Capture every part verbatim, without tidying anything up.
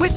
With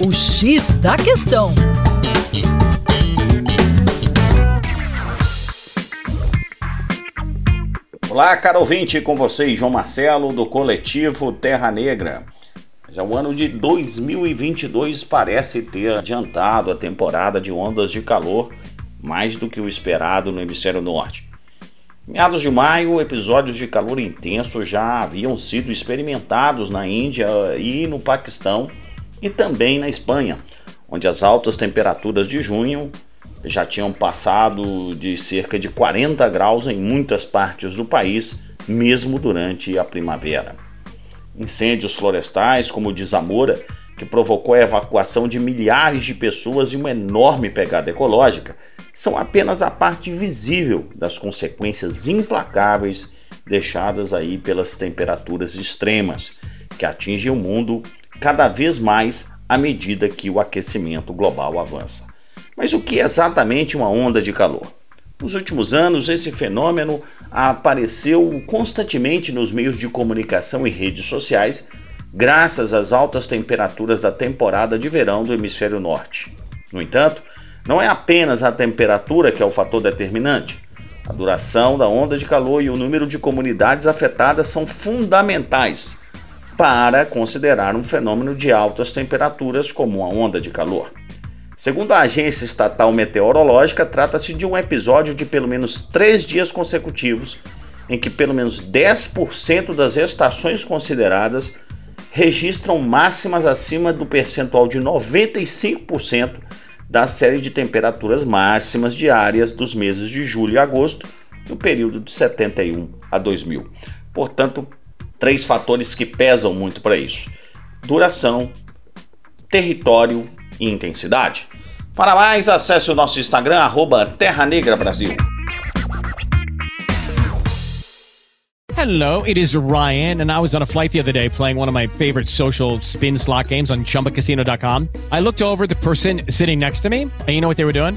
O X da Questão. Olá, caro ouvinte, com vocês, João Marcelo, do Coletivo Terra Negra. Já o ano de dois mil e vinte e dois parece ter adiantado a temporada de ondas de calor mais do que o esperado no hemisfério norte. Meados de maio, episódios de calor intenso já haviam sido experimentados na Índia e no Paquistão e também na Espanha, onde as altas temperaturas de junho já tinham passado de cerca de quarenta graus em muitas partes do país, mesmo durante a primavera. Incêndios florestais, como o de Zamora, que provocou a evacuação de milhares de pessoas e uma enorme pegada ecológica, são apenas a parte visível das consequências implacáveis deixadas aí pelas temperaturas extremas, que atingem o mundo cada vez mais à medida que o aquecimento global avança. Mas o que é exatamente uma onda de calor? Nos últimos anos, esse fenômeno apareceu constantemente nos meios de comunicação e redes sociais, graças às altas temperaturas da temporada de verão do hemisfério norte. No entanto, não é apenas a temperatura que é o fator determinante. A duração da onda de calor e o número de comunidades afetadas são fundamentais para considerar um fenômeno de altas temperaturas como uma onda de calor. Segundo a Agência Estatal Meteorológica, trata-se de um episódio de pelo menos três dias consecutivos em que pelo menos dez por cento das estações consideradas registram máximas acima do percentual de noventa e cinco por cento da série de temperaturas máximas diárias dos meses de julho e agosto, no período de setenta e um a dois mil. Portanto, três fatores que pesam muito para isso: duração, território e intensidade. Para mais, acesse o nosso Instagram, arroba Terra Negra Brasil. Hello, it is Ryan, and I was on a flight the other day playing one of my favorite social spin slot games on chumba casino dot com. I looked over at the person sitting next to me, and you know what they were doing?